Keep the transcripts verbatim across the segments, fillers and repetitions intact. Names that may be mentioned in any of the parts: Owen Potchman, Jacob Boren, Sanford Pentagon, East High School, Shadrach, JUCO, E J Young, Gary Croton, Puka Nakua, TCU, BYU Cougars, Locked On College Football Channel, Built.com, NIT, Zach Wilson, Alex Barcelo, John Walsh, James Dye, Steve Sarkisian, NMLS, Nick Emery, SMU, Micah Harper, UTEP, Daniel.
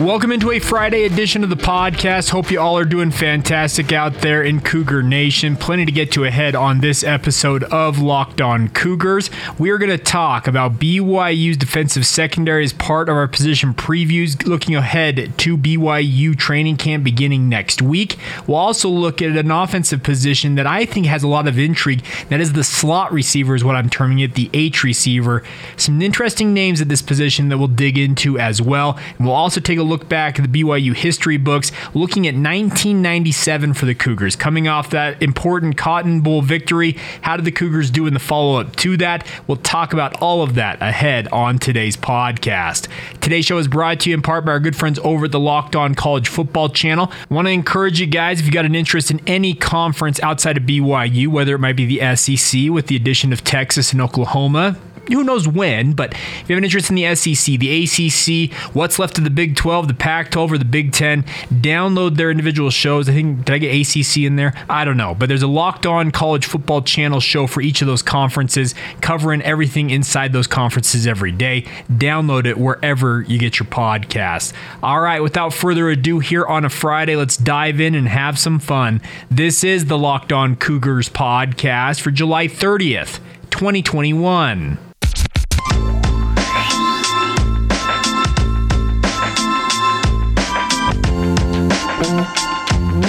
Welcome into a Friday edition of the podcast. Hope you all are doing fantastic out there in Cougar Nation. Plenty to get to ahead on this episode of Locked On Cougars. We are going to talk about B Y U's defensive secondary as part of our position previews, looking ahead to B Y U training camp beginning next week. We'll also look at an offensive position that I think has a lot of intrigue. That is the slot receiver is what I'm terming it, the H receiver. Some interesting names at this position that we'll dig into as well. And we'll also take a look back at the B Y U history books, looking at nineteen ninety-seven for the Cougars. Coming off that important Cotton Bowl victory, how did the Cougars do in the follow-up to that? We'll talk about all of that ahead on today's podcast. Today's show is brought to you in part by our good friends over at the Locked On College Football Channel. I want to encourage you guys, if you've got an interest in any conference outside of B Y U, whether it might be the S E C with the addition of Texas and Oklahoma, who knows when, but if you have an interest in the S E C, the A C C, what's left of the Big twelve, the Pac twelve, or the Big ten, download their individual shows. I think, did I get A C C in there? I don't know, but there's a Locked On College Football Channel show for each of those conferences, covering everything inside those conferences every day. Download it wherever you get your podcast. All right, without further ado, here on a Friday, let's dive in and have some fun. This is the Locked On Cougars podcast for July thirtieth, twenty twenty-one.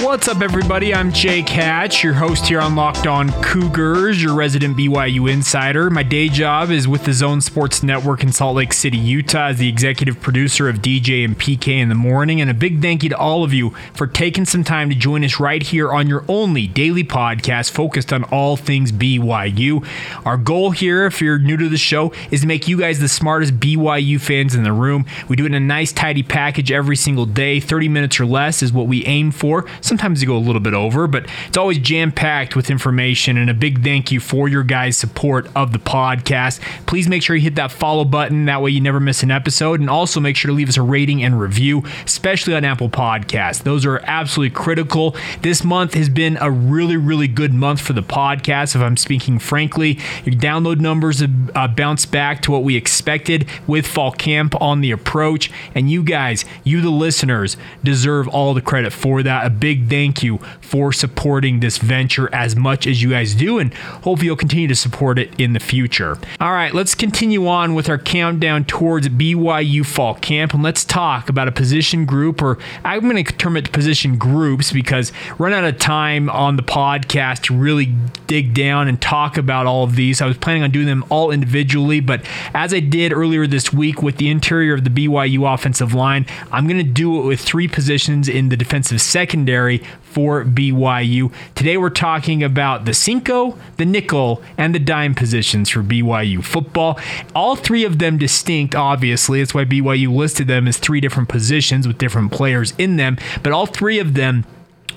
What's up, everybody? I'm Jake Hatch, your host here on Locked On Cougars, your resident B Y U insider. My day job is with the Zone Sports Network in Salt Lake City, Utah, as the executive producer of D J and P K in the morning. And a big thank you to all of you for taking some time to join us right here on your only daily podcast focused on all things B Y U. Our goal here, if you're new to the show, is to make you guys the smartest B Y U fans in the room. We do it in a nice, tidy package every single day. thirty minutes or less is what we aim for. Sometimes Sometimes you go a little bit over, but it's always jam-packed with information, and a big thank you for your guys' support of the podcast. Please make sure you hit that follow button. That way you never miss an episode, and also make sure to leave us a rating and review, especially on Apple Podcasts. Those are absolutely critical. This month has been a really, really good month for the podcast, if I'm speaking frankly. Your download numbers have uh, bounced back to what we expected with fall camp on the approach, and you guys, you the listeners, deserve all the credit for that. A big thank you for supporting this venture as much as you guys do, and hopefully you'll continue to support it in the future. All right, let's continue on with our countdown towards B Y U fall camp, and let's talk about a position group, or I'm going to term it position groups because run out of time on the podcast to really dig down and talk about all of these. I was planning on doing them all individually, but as I did earlier this week with the interior of the B Y U offensive line, I'm going to do it with three positions in the defensive secondary for B Y U. Today we're talking about the Cinco, the Nickel, and the Dime positions for B Y U football. All three of them distinct, obviously. That's why B Y U listed them as three different positions with different players in them. But all three of them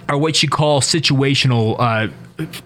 are what you call situational uh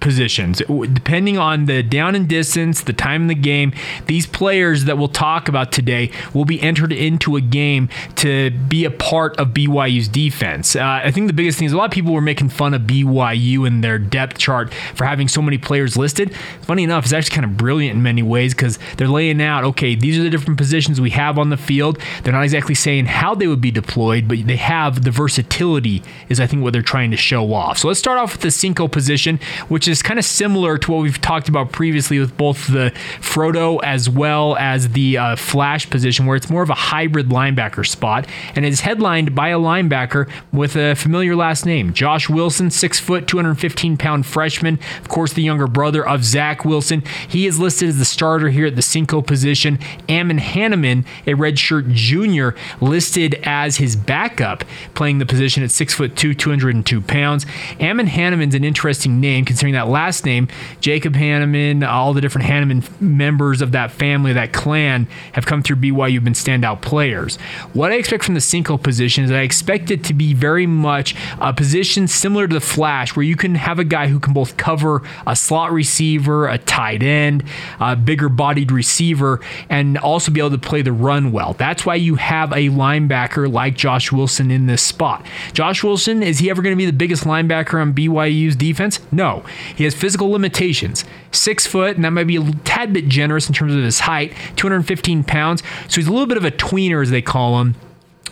positions. Depending on the down and distance, the time in the game, these players that we'll talk about today will be entered into a game to be a part of B Y U's defense. Uh, I think the biggest thing is a lot of people were making fun of B Y U and their depth chart for having so many players listed. Funny enough, it's actually kind of brilliant in many ways because they're laying out, okay, these are the different positions we have on the field. They're not exactly saying how they would be deployed, but they have the versatility is I think what they're trying to show off. So let's start off with the Cinco position, which is kind of similar to what we've talked about previously with both the Frodo as well as the uh, Flash position, where it's more of a hybrid linebacker spot, and it's headlined by a linebacker with a familiar last name, Josh Wilson, six foot, two hundred fifteen pound freshman, of course the younger brother of Zach Wilson. He is listed as the starter here at the Cinco position. Ammon Hanneman, a redshirt junior, listed as his backup, playing the position at six foot two, two hundred two pounds. Ammon Hanneman's an interesting name. considering that last name. Jacob Hanneman, all the different Hanneman members of that family, that clan, have come through B Y U, been standout players. What I expect from the sinkhole position is I expect it to be very much a position similar to the Flash, where you can have a guy who can both cover a slot receiver, a tight end, a bigger-bodied receiver, and also be able to play the run well. That's why you have a linebacker like Josh Wilson in this spot. Josh Wilson, is he ever going to be the biggest linebacker on B Y U's defense? No. He has physical limitations. Six foot, and that might be a tad bit generous in terms of his height, two hundred fifteen pounds. So he's a little bit of a tweener, as they call him.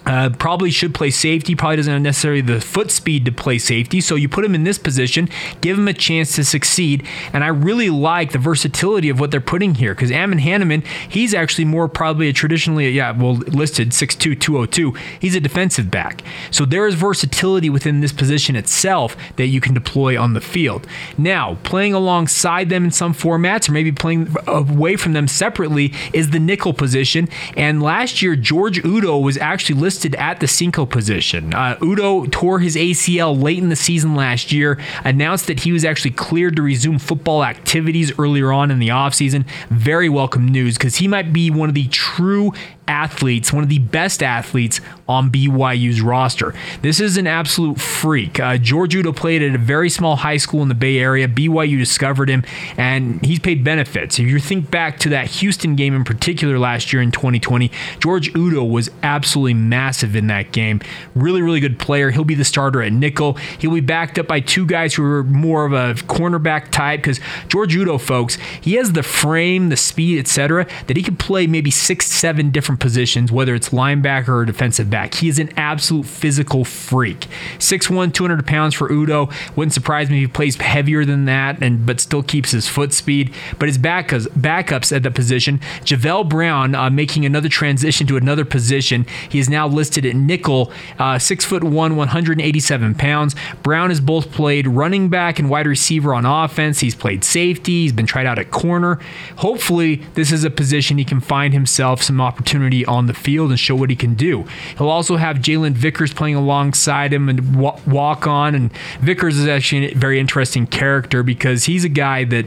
Uh, probably should play safety, probably doesn't have necessarily the foot speed to play safety. So you put him in this position, give him a chance to succeed. And I really like the versatility of what they're putting here, because Ammon Hanneman, he's actually more probably a traditionally, yeah, well, listed six two, two oh two. He's a defensive back. So there is versatility within this position itself that you can deploy on the field. Now, playing alongside them in some formats, or maybe playing away from them separately, is the nickel position. And last year, George Udo was actually listed at the sinkhole position. Uh, Udo tore his A C L late in the season last year, announced that he was actually cleared to resume football activities earlier on in the offseason. Very welcome news, because he might be one of the true athletes, one of the best athletes on B Y U's roster. This is an absolute freak. Uh, George Udo played at a very small high school in the Bay Area. B Y U discovered him, and he's paid benefits. If you think back to that Houston game in particular last year in twenty twenty, George Udo was absolutely massive in that game. Really, really good player. He'll be the starter at nickel. He'll be backed up by two guys who are more of a cornerback type, because George Udo, folks, he has the frame, the speed, et cetera, that he could play maybe six, seven different positions, whether it's linebacker or defensive back. He is an absolute physical freak. six one, two hundred pounds for Udo. Wouldn't surprise me if he plays heavier than that, and but still keeps his foot speed. But his backups, backups at the position, JaVale Brown uh, making another transition to another position. He is now listed at nickel, uh, six one, one hundred eighty-seven pounds. Brown has both played running back and wide receiver on offense. He's played safety. He's been tried out at corner. Hopefully, this is a position he can find himself some opportunity on the field and show what he can do. He'll also have Jalen Vickers playing alongside him and walk on. And Vickers is actually a very interesting character, because he's a guy that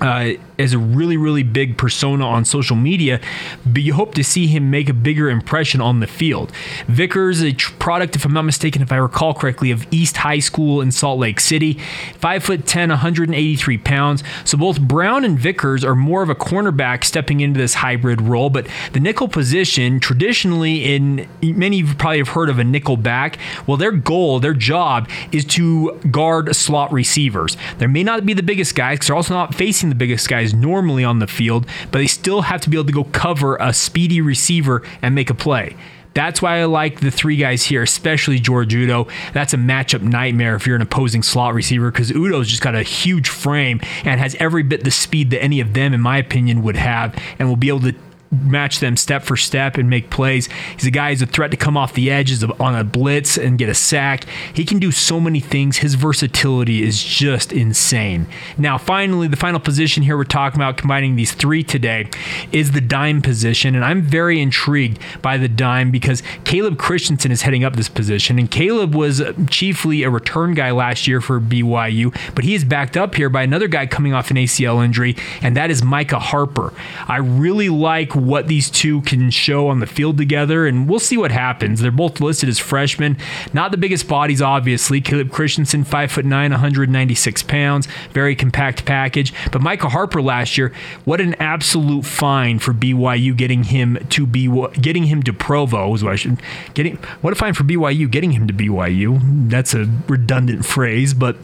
uh, is a really, really big persona on social media, but you hope to see him make a bigger impression on the field. Vickers, a tr- product, if I'm not mistaken, if I recall correctly, of East High School in Salt Lake City, five foot ten, one hundred eighty-three pounds. So both Brown and Vickers are more of a cornerback stepping into this hybrid role, but the nickel position, traditionally, in many of you probably have heard of a nickel back. Well, their goal, their job is to guard slot receivers. They may not be the biggest guys, because they're also not facing the biggest guys normally on the field, but they still have to be able to go cover a speedy receiver and make a play. That's why I like the three guys here, especially George Udo. That's a matchup nightmare if you're an opposing slot receiver, because Udo's just got a huge frame and has every bit the speed that any of them, in my opinion, would have, and will be able to match them step for step and make plays. He's a guy who's a threat to come off the edges on a blitz and get a sack. He can do so many things. His versatility is just insane. Now, finally, the final position here we're talking about, combining these three today, is the dime position. And I'm very intrigued by the dime, because Caleb Christensen is heading up this position. And Caleb was chiefly a return guy last year for B Y U, but he is backed up here by another guy coming off an A C L injury, and that is Micah Harper. I really like what these two can show on the field together, and we'll see what happens. They're both listed as freshmen. Not the biggest bodies, obviously. Caleb Christensen, five foot nine, one hundred ninety-six pounds, very compact package. But Micah Harper last year, what an absolute find for B Y U getting him to be getting him to Provo. Is what I should getting what a find for B Y U getting him to B Y U. That's a redundant phrase, but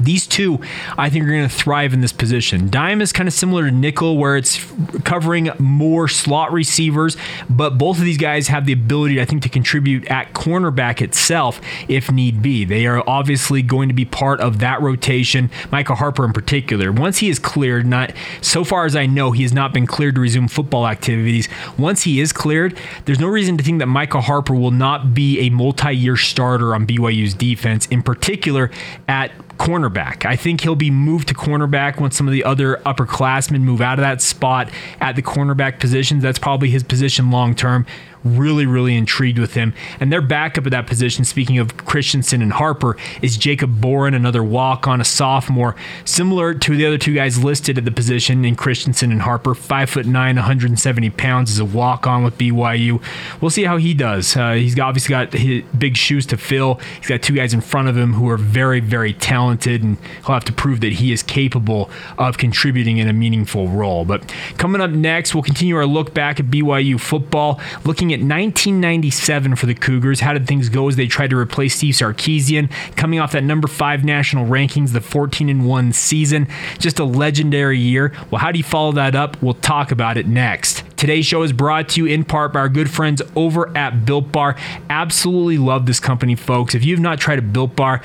these two, I think, are going to thrive in this position. Dime is kind of similar to nickel, where it's covering more slot receivers, but both of these guys have the ability, I think, to contribute at cornerback itself if need be. They are obviously going to be part of that rotation, Micah Harper in particular. Once he is cleared, not so far as I know, he has not been cleared to resume football activities. Once he is cleared, there's no reason to think that Micah Harper will not be a multi-year starter on B Y U's defense, in particular at cornerback. I think he'll be moved to cornerback once some of the other upperclassmen move out of that spot at the cornerback positions. That's probably his position long term. really, really intrigued with him. And their backup at that position, speaking of Christensen and Harper, is Jacob Boren, another walk-on, a sophomore, similar to the other two guys listed at the position in Christensen and Harper. five foot nine, one hundred seventy pounds, is a walk-on with B Y U. We'll see how he does. Uh, he's obviously got his big shoes to fill. He's got two guys in front of him who are very, very talented, and he'll have to prove that he is capable of contributing in a meaningful role. But coming up next, we'll continue our look back at B Y U football, looking at nineteen ninety-seven for the Cougars. How did things go as they tried to replace Steve Sarkisian, coming off that number five national rankings, the fourteen and one season? Just a legendary year. Well, how do you follow that up? We'll talk about it next. Today's show is brought to you in part by our good friends over at Built Bar. Absolutely love this company, folks. If you've not tried a Built Bar,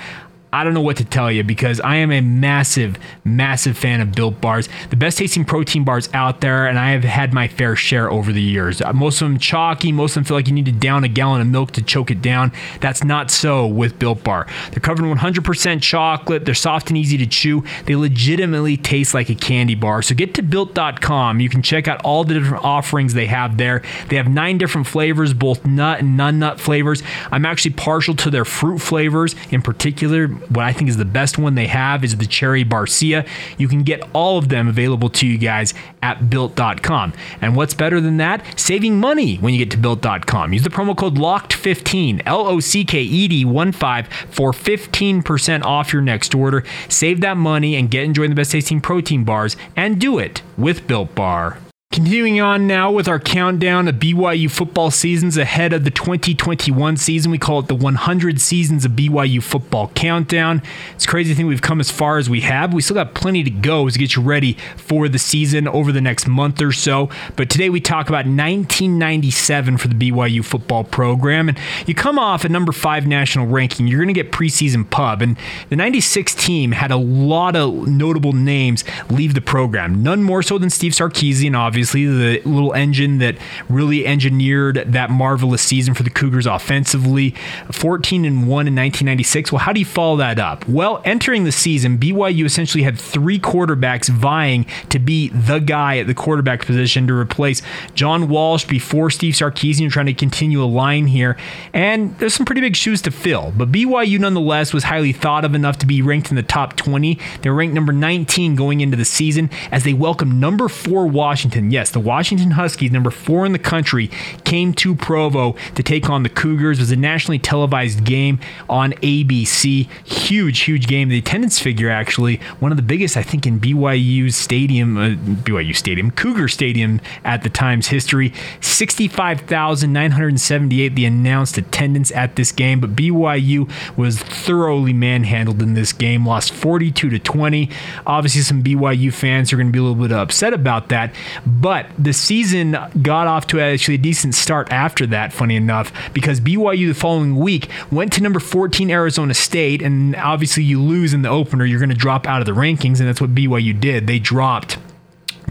I don't know what to tell you, because I am a massive, massive fan of Built Bars. The best tasting protein bars out there, and I have had my fair share over the years. Most of them chalky, most of them feel like you need to down a gallon of milk to choke it down. That's not so with Built Bar. They're covered in one hundred percent chocolate, they're soft and easy to chew, they legitimately taste like a candy bar. So get to Built dot com, you can check out all the different offerings they have there. They have nine different flavors, both nut and non-nut flavors. I'm actually partial to their fruit flavors in particular. What I think is the best one they have is the Cherry Barcia. You can get all of them available to you guys at Built dot com. And what's better than that? Saving money when you get to Built dot com. Use the promo code locked fifteen, L O C K E D one five, for fifteen percent off your next order. Save that money and get enjoying the best tasting protein bars, and do it with Built Bar. Continuing on now with our countdown of B Y U football seasons ahead of the twenty twenty-one season. We call it the one hundred Seasons of B Y U Football Countdown. It's crazy to think we've come as far as we have. We still got plenty to go to get you ready for the season over the next month or so. But today we talk about nineteen ninety-seven for the B Y U football program. And you come off a number five national ranking, you're going to get preseason pub. And the ninety-six team had a lot of notable names leave the program. None more so than Steve Sarkisian, obviously. Obviously, the little engine that really engineered that marvelous season for the Cougars offensively, fourteen and one in nineteen ninety-six. Well, how do you follow that up? Well, entering the season, B Y U essentially had three quarterbacks vying to be the guy at the quarterback position to replace John Walsh before Steve Sarkisian, trying to continue a line here. And there's some pretty big shoes to fill, but B Y U nonetheless was highly thought of enough to be ranked in the top twenty. They were ranked number nineteen going into the season as they welcomed number four Washington. Yes, the Washington Huskies, number four in the country, came to Provo to take on the Cougars. It was a nationally televised game on A B C. Huge, huge game. The attendance figure, actually, one of the biggest, I think, in BYU's stadium, uh, BYU Stadium, Cougar Stadium at the time's history. sixty-five thousand nine hundred seventy-eight, the announced attendance at this game. But B Y U was thoroughly manhandled in this game, lost forty-two to twenty. Obviously, some B Y U fans are going to be a little bit upset about that. But the season got off to actually a decent start after that, funny enough, because B Y U the following week went to number fourteen Arizona State, and obviously you lose in the opener, you're going to drop out of the rankings, and that's what B Y U did. They dropped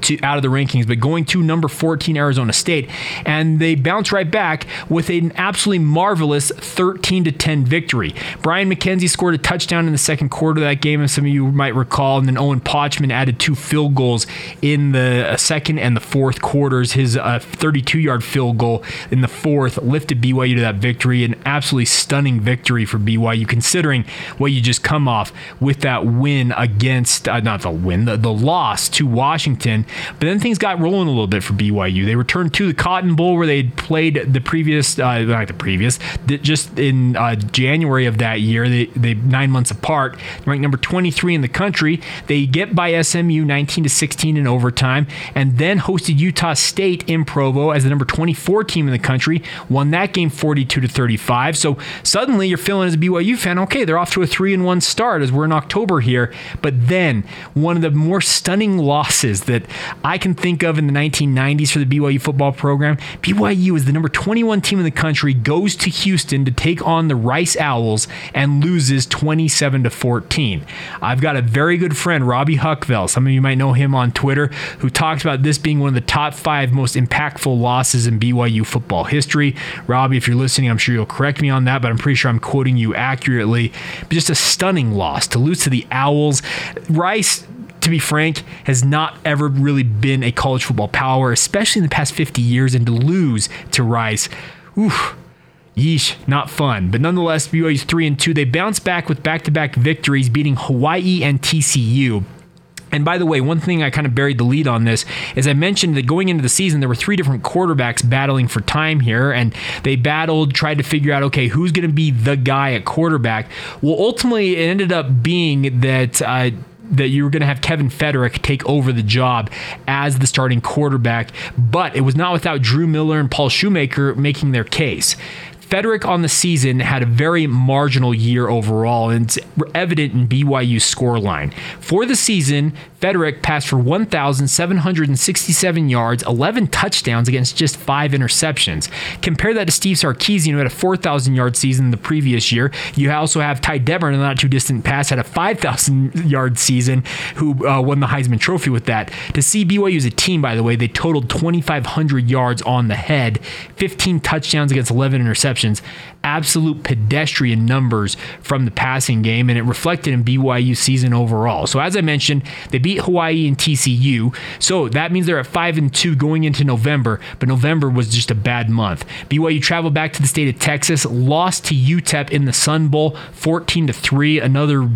to out of the rankings, but going to number fourteen Arizona State, and they bounce right back with an absolutely marvelous thirteen to ten victory. Brian McKenzie scored a touchdown in the second quarter of that game, as some of you might recall, and then Owen Potchman added two field goals in the second and the fourth quarters. His uh, thirty-two-yard field goal in the fourth lifted B Y U to that victory, an absolutely stunning victory for B Y U, considering what you just come off with that win against, uh, not the win, the, the loss to Washington. But then things got rolling a little bit for B Y U. They returned to the Cotton Bowl, where they had played the previous, uh, not the previous, just in uh, January of that year. They they nine months apart, ranked number twenty-three in the country. They get by S M U nineteen to sixteen in overtime, and then hosted Utah State in Provo as the number twenty-four team in the country. Won that game forty-two to thirty-five. So suddenly you're feeling as a B Y U fan, okay, they're off to a three and one start as we're in October here. But then one of the more stunning losses that I can think of in the nineteen nineties for the B Y U football program. B Y U is the number twenty-one team in the country, goes to Houston to take on the Rice Owls and loses twenty-seven to fourteen. I've got a very good friend, Robbie Huckveld, some of you might know him on Twitter, who talked about this being one of the top five most impactful losses in B Y U football history. Robbie, if you're listening, I'm sure you'll correct me on that, but I'm pretty sure I'm quoting you accurately. But just a stunning loss to lose to the Owls. Rice, to be frank, has not ever really been a college football power, especially in the past fifty years, and to lose to Rice, oof, yeesh, not fun. But nonetheless, B Y U's three and two. They bounce back with back-to-back victories, beating Hawaii and T C U. And by the way, one thing I kind of buried the lead on this is I mentioned that going into the season, there were three different quarterbacks battling for time here, and they battled, tried to figure out, okay, who's going to be the guy at quarterback? Well, ultimately, it ended up being that uh, that you were going to have Kevin Federick take over the job as the starting quarterback, but it was not without Drew Miller and Paul Shoemaker making their case. Federick on the season had a very marginal year overall, and it's evident in B Y U's scoreline. For the season, Federick passed for one thousand seven hundred sixty-seven yards, eleven touchdowns against just five interceptions. Compare that to Steve Sarkisian, who had a four thousand yard season the previous year. You also have Ty Detmer, in the not too distant past, had a five thousand yard season, who uh, won the Heisman Trophy with that. To see B Y U as a team, by the way, they totaled twenty-five hundred yards on the head, fifteen touchdowns against eleven interceptions. Absolute pedestrian numbers from the passing game, and it reflected in B Y U's season overall. So as I mentioned, they beat Hawaii and T C U, so that means they're at five and two going into November, but November was just a bad month. B Y U traveled back to the state of Texas, lost to U T E P in the Sun Bowl, fourteen to three, another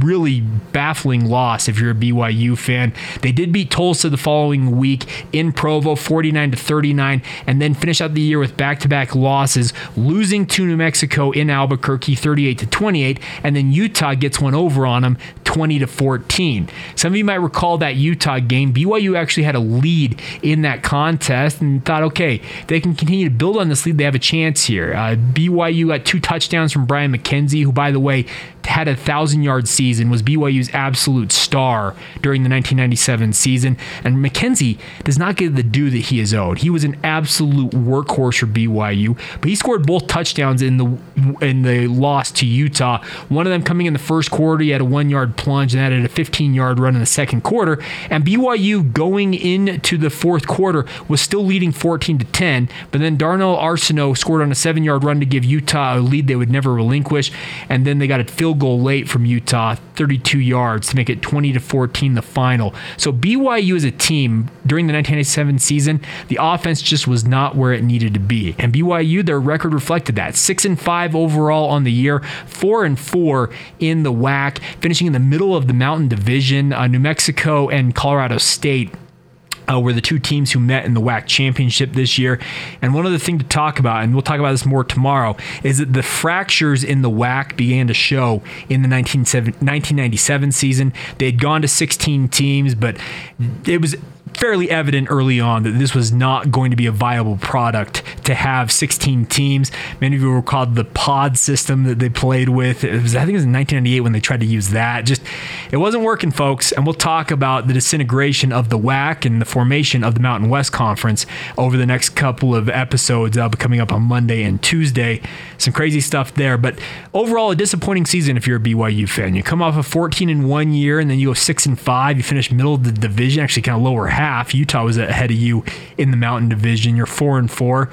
really baffling loss if you're a B Y U fan. They did beat Tulsa the following week in Provo, forty-nine to thirty-nine, and then finish out the year with back-to-back losses, losing to New Mexico in Albuquerque, thirty-eight to twenty-eight, and then Utah gets one over on them, twenty to fourteen. Some of you might recall that Utah game. B Y U actually had a lead in that contest and thought, okay, they can continue to build on this lead. They have a chance here. Uh, B Y U got two touchdowns from Brian McKenzie, who, by the way, had a one thousand yard season, was B Y U's absolute star during the nineteen ninety-seven season, and McKenzie does not get the due that he is owed. He was an absolute workhorse for B Y U, but he scored both touchdowns in the in the loss to Utah, one of them coming in the first quarter. He had a one-yard plunge and added a fifteen-yard run in the second quarter, and B Y U going into the fourth quarter was still leading fourteen to ten, but then Darnell Arsenault scored on a seven-yard run to give Utah a lead they would never relinquish, and then they got a field goal late from Utah, thirty-two yards, to make it twenty to fourteen the final. So B Y U as a team during the nineteen ninety-seven season, the offense just was not where it needed to be. And B Y U, their record reflected that. six and five overall on the year, four and four in the W A C, finishing in the middle of the Mountain Division. uh, New Mexico and Colorado State Uh, were the two teams who met in the W A C championship this year. And one other thing to talk about, and we'll talk about this more tomorrow, is that the fractures in the W A C began to show in the nineteen ninety-seven season. They had gone to sixteen teams, but it was fairly evident early on that this was not going to be a viable product to have sixteen teams. Many of you recall the pod system that they played with. It was, I think it was in nineteen ninety-eight when they tried to use that. Just, it wasn't working, folks. And we'll talk about the disintegration of the W A C and the formation of the Mountain West Conference over the next couple of episodes uh, coming up on Monday and Tuesday. Some crazy stuff there. But overall, a disappointing season if you're a B Y U fan. You come off a fourteen and one year, and then you go six and five. You finish middle of the division, actually kind of lower half. Half. Utah was ahead of you in the Mountain Division. You're four and four.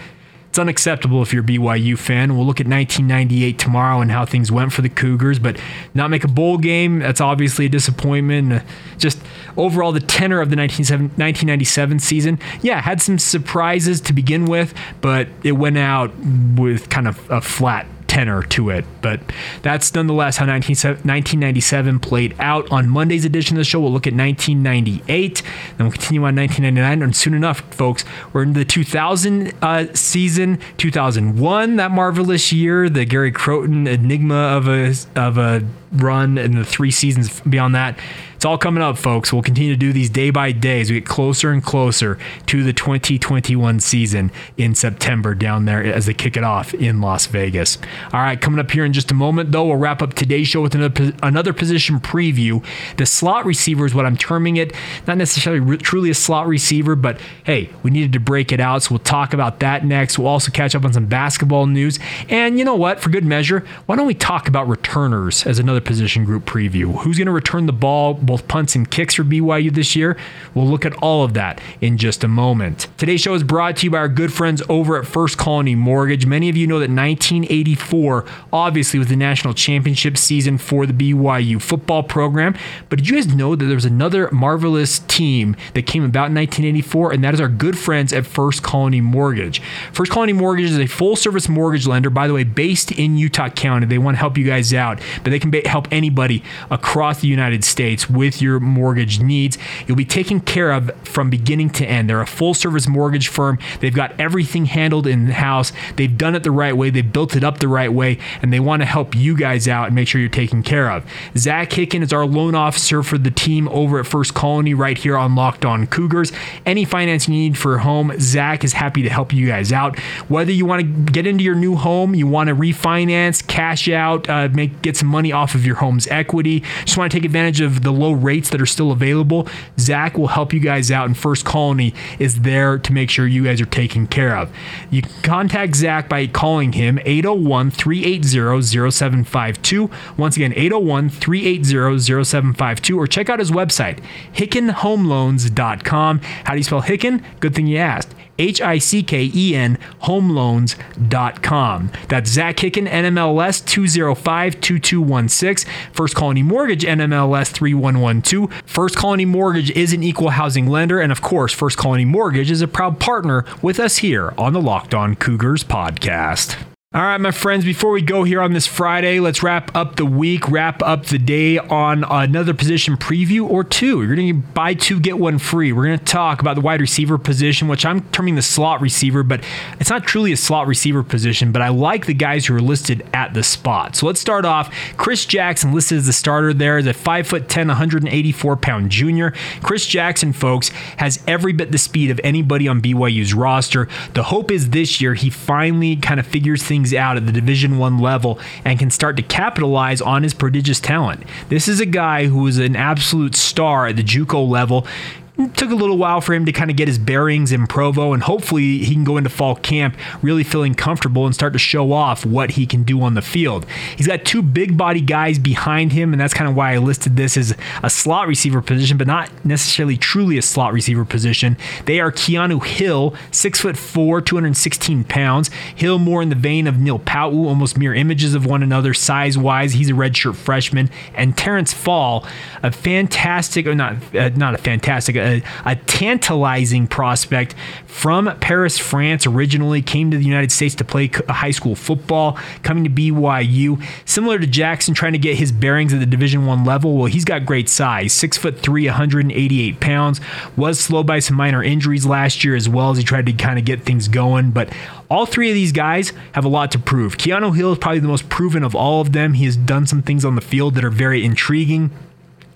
It's unacceptable if you're a B Y U fan. We'll look at nineteen ninety-eight tomorrow and how things went for the Cougars, but not make a bowl game. That's obviously a disappointment. Just overall, the tenor of the nineteen ninety-seven season, yeah, had some surprises to begin with, but it went out with kind of a flat tenor to it. But that's nonetheless how nineteen ninety-seven played out. On Monday's edition of the show, we'll look at nineteen ninety-eight, then we'll continue on nineteen ninety-nine, and soon enough, folks, we're into the two thousand uh, season, two thousand one, that marvelous year, the Gary Croton enigma of a of a run, and the three seasons beyond that. It's all coming up, folks. We'll continue to do these day by day as we get closer and closer to the twenty twenty-one season in September down there as they kick it off in Las Vegas. All right, coming up here in just a moment, though, we'll wrap up today's show with another, another position preview. The slot receiver is what I'm terming it. Not necessarily re- truly a slot receiver, but hey, we needed to break it out, so we'll talk about that next. We'll also catch up on some basketball news. And you know what? For good measure, why don't we talk about returners as another another position group preview. Who's going to return the ball, both punts and kicks for B Y U this year? We'll look at all of that in just a moment. Today's show is brought to you by our good friends over at First Colony Mortgage. Many of you know that nineteen eighty-four obviously was the national championship season for the B Y U football program, but did you guys know that there was another marvelous team that came about in nineteen eighty-four, and that is our good friends at First Colony Mortgage. First Colony Mortgage is a full-service mortgage lender, by the way, based in Utah County. They want to help you guys out, but they can ba- help anybody across the United States with your mortgage needs. You'll be taken care of from beginning to end. They're a full-service mortgage firm. They've got everything handled in-house. They've done it the right way. They've built it up the right way, and they want to help you guys out and make sure you're taken care of. Zach Hicken is our loan officer for the team over at First Colony right here on Locked On Cougars. Any finance you need for a home, Zach is happy to help you guys out. Whether you want to get into your new home, you want to refinance, cash out, uh, make get some money off of your home's equity, just want to take advantage of the low rates that are still available, Zach will help you guys out, and First Colony is there to make sure you guys are taken care of. You can contact Zach by calling him eight oh one, three eight zero, zero seven five two. Once again, eight oh one, three eight zero, zero seven five two, or check out his website, hicken home loans dot com. How do you spell Hicken? Good thing you asked. H I C K E N, home loans dot com. That's Zach Hicken, N M L S two oh five, two two one six. First Colony Mortgage, N M L S three one one two. First Colony Mortgage is an equal housing lender, and of course, First Colony Mortgage is a proud partner with us here on the Locked On Cougars podcast. All right, my friends, before we go here on this Friday, let's wrap up the week, wrap up the day on another position preview or two. You're going to buy two, get one free. We're going to talk about the wide receiver position, which I'm terming the slot receiver, but it's not truly a slot receiver position, but I like the guys who are listed at the spot. So let's start off. Chris Jackson listed as the starter there, the five foot ten, one hundred eighty-four pound junior. Chris Jackson, folks, has every bit the speed of anybody on B Y U's roster. The hope is this year he finally kind of figures things out at the Division One level and can start to capitalize on his prodigious talent. This is a guy who is an absolute star at the JUCO level. It took a little while for him to kind of get his bearings in Provo, and hopefully he can go into fall camp really feeling comfortable and start to show off what he can do on the field. He's got two big body guys behind him, and that's kind of why I listed this as a slot receiver position, but not necessarily truly a slot receiver position. They are Keanu Hill, six foot four, two hundred sixteen pounds. Hill more in the vein of Neil Pau'u, almost mere images of one another size-wise. He's a redshirt freshman. And Terrence Fall, a fantastic, or not, uh, not a fantastic, a A, a tantalizing prospect from Paris, France, originally came to the United States to play high school football, coming to B Y U. Similar to Jackson, trying to get his bearings at the Division I level, well, he's got great size, six foot three, one hundred eighty-eight pounds, was slowed by some minor injuries last year as well as he tried to kind of get things going, but all three of these guys have a lot to prove. Keanu Hill is probably the most proven of all of them. He has done some things on the field that are very intriguing.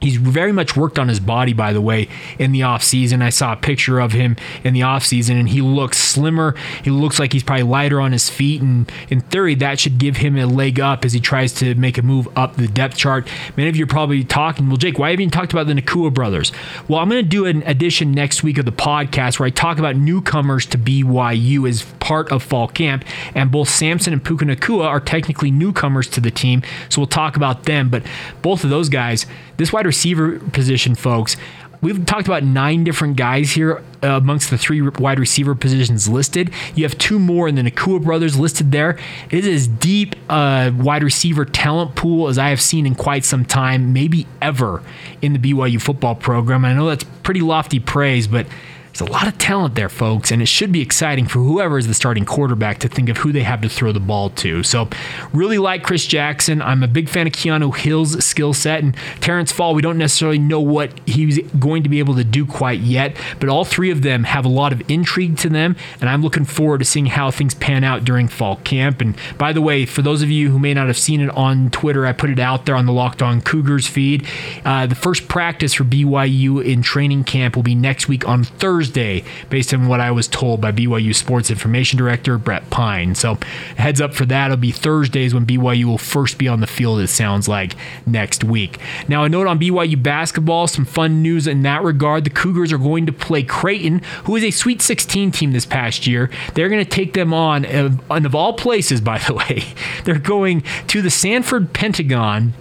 He's very much worked on his body, by the way, in the offseason. I saw a picture of him in the offseason, and he looks slimmer. He looks like he's probably lighter on his feet, and in theory, that should give him a leg up as he tries to make a move up the depth chart. Many of you are probably talking, well, Jake, why haven't you talked about the Nakua brothers? Well, I'm going to do an edition next week of the podcast where I talk about newcomers to B Y U as part of fall camp, and both Samson and Puka Nakua are technically newcomers to the team, so we'll talk about them, but both of those guys, this wide receiver position, folks, we've talked about nine different guys here uh, amongst the three wide receiver positions listed. You have two more in the Nakua brothers listed there. It is as deep a uh, wide receiver talent pool as I have seen in quite some time, maybe ever, in the B Y U football program. And I know that's pretty lofty praise, but there's a lot of talent there, folks, and it should be exciting for whoever is the starting quarterback to think of who they have to throw the ball to. So really like Chris Jackson. I'm a big fan of Keanu Hill's skill set, and Terrence Fall, we don't necessarily know what he's going to be able to do quite yet, but all three of them have a lot of intrigue to them, and I'm looking forward to seeing how things pan out during fall camp. And by the way, for those of you who may not have seen it on Twitter, I put it out there on the Locked On Cougars feed. Uh, the first practice for B Y U in training camp will be next week on Thursday. Thursday, based on what I was told by B Y U Sports Information Director Brett Pine. So heads up for that. It'll be Thursdays when B Y U will first be on the field, it sounds like, next week. Now, a note on B Y U basketball, some fun news in that regard. The Cougars are going to play Creighton, who is a Sweet sixteen team this past year. They're going to take them on, and of all places, by the way, they're going to the Sanford Pentagon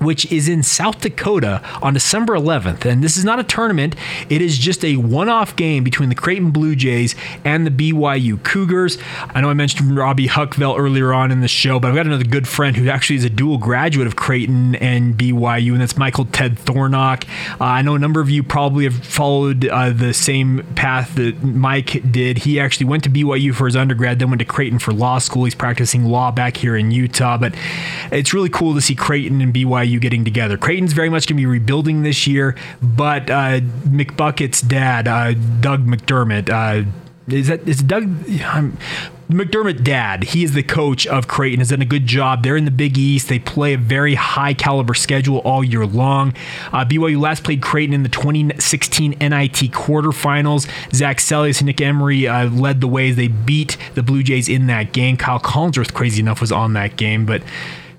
which is in South Dakota on December eleventh. And this is not a tournament. It is just a one-off game between the Creighton Blue Jays and the B Y U Cougars. I know I mentioned Robbie Huckveld earlier on in the show, but I've got another good friend who actually is a dual graduate of Creighton and B Y U, and that's Michael Ted Thornock. Uh, I know a number of you probably have followed uh, the same path that Mike did. He actually went to B Y U for his undergrad, then went to Creighton for law school. He's practicing law back here in Utah, but it's really cool to see Creighton and B Y U getting together. Creighton's very much going to be rebuilding this year, but uh, McBucket's dad, uh, Doug McDermott, uh, is that is Doug? I'm, McDermott dad, he is the coach of Creighton, has done a good job. They're in the Big East. They play a very high caliber schedule all year long. Uh, B Y U last played Creighton in the twenty sixteen N I T quarterfinals. Zach Sellius and Nick Emery uh, led the way. They beat the Blue Jays in that game. Kyle Collinsworth, crazy enough, was on that game, but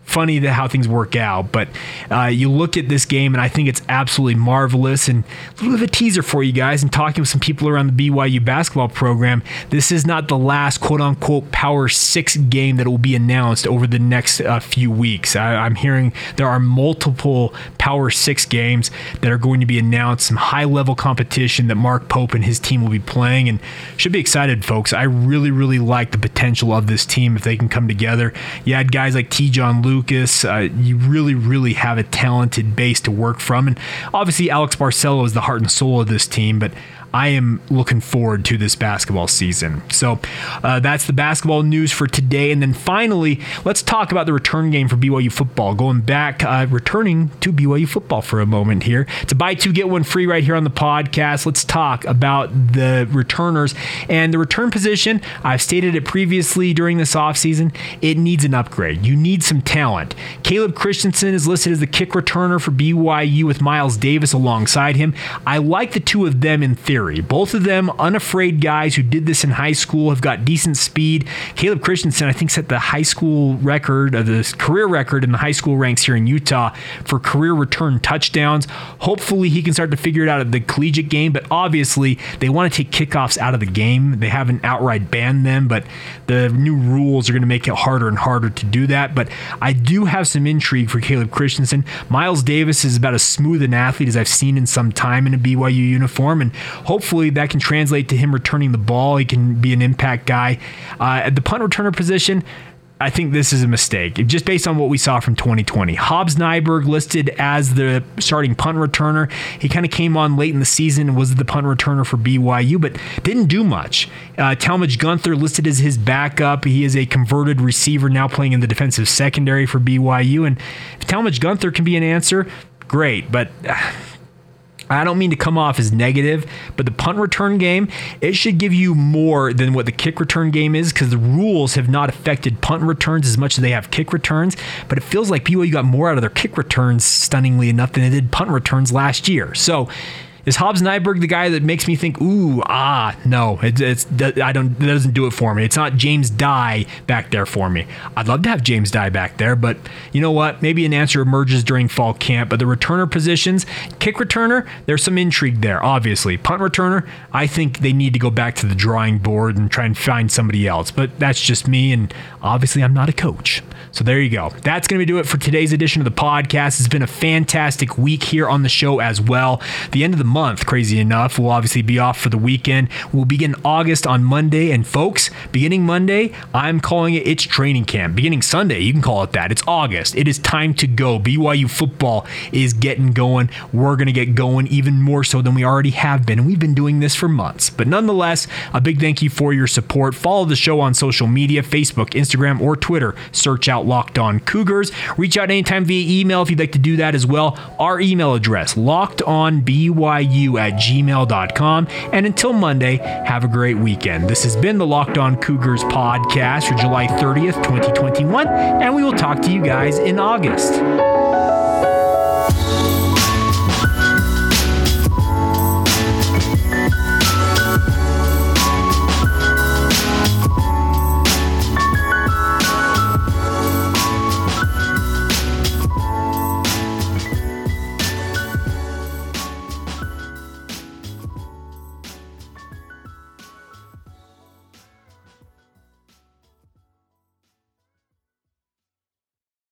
funny that how things work out. But uh, you look at this game, and I think it's absolutely marvelous. And a little bit of a teaser for you guys, and talking with some people around the B Y U basketball program, this is not the last quote-unquote Power Six game that will be announced over the next uh, few weeks. I, I'm hearing there are multiple Power Six games that are going to be announced, some high-level competition that Mark Pope and his team will be playing, and should be excited, folks. I really, really like the potential of this team if they can come together. You had guys like T. John Lewis, Lucas, uh, you really, really have a talented base to work from. And obviously, Alex Barcelo is the heart and soul of this team, but I am looking forward to this basketball season. So uh, that's the basketball news for today. And then finally, let's talk about the return game for B Y U football. Going back, uh, returning to B Y U football for a moment here. It's a buy two, get one free right here on the podcast. Let's talk about the returners. And the return position, I've stated it previously during this offseason, it needs an upgrade. You need some talent. Caleb Christensen is listed as the kick returner for B Y U with Miles Davis alongside him. I like the two of them in theory. Both of them unafraid guys who did this in high school, have got decent speed. Caleb Christensen, I think, set the high school record, or the career record in the high school ranks here in Utah for career return touchdowns. Hopefully he can start to figure it out at the collegiate game, but obviously they want to take kickoffs out of the game. They haven't outright banned them, but the new rules are going to make it harder and harder to do that. But I do have some intrigue for Caleb Christensen. Miles Davis is about as smooth an athlete as I've seen in some time in a B Y U uniform, and hopefully that can translate to him returning the ball. He can be an impact guy. Uh, at the punt returner position, I think this is a mistake, just based on what we saw from twenty twenty. Hobbs Nyberg listed as the starting punt returner. He kind of came on late in the season and was the punt returner for B Y U, but didn't do much. Uh, Talmadge Gunther listed as his backup. He is a converted receiver now playing in the defensive secondary for B Y U, and if Talmadge Gunther can be an answer, great, but Uh, I don't mean to come off as negative, but the punt return game, it should give you more than what the kick return game is, because the rules have not affected punt returns as much as they have kick returns, but it feels like B Y U got more out of their kick returns, stunningly enough, than they did punt returns last year. So is Hobbs Nyberg the guy that makes me think, ooh, ah, no, it, it's, I don't, it doesn't do it for me. It's not James Dye back there for me. I'd love to have James Dye back there, but you know what? Maybe an answer emerges during fall camp. But the returner positions, kick returner, there's some intrigue there, obviously. Punt returner, I think they need to go back to the drawing board and try and find somebody else. But that's just me, and obviously I'm not a coach. So there you go. That's going to do it for today's edition of the podcast. It's been a fantastic week here on the show as well. The end of the month, crazy enough, we'll obviously be off for the weekend. We'll begin August on Monday, and folks, beginning Monday, I'm calling it, it's training camp. Beginning Sunday, you can call it that. It's August. It is time to go. B Y U football is getting going. We're going to get going even more so than we already have been, and we've been doing this for months. But nonetheless, a big thank you for your support. Follow the show on social media, Facebook, Instagram, or Twitter. Search out Locked On Cougars. Reach out anytime via email if you'd like to do that as well. Our email address, lockedonbyu at gmail dot com. And until Monday, have a great weekend. This has been the Locked On Cougars podcast for July thirtieth, twenty twenty-one, and we will talk to you guys in August.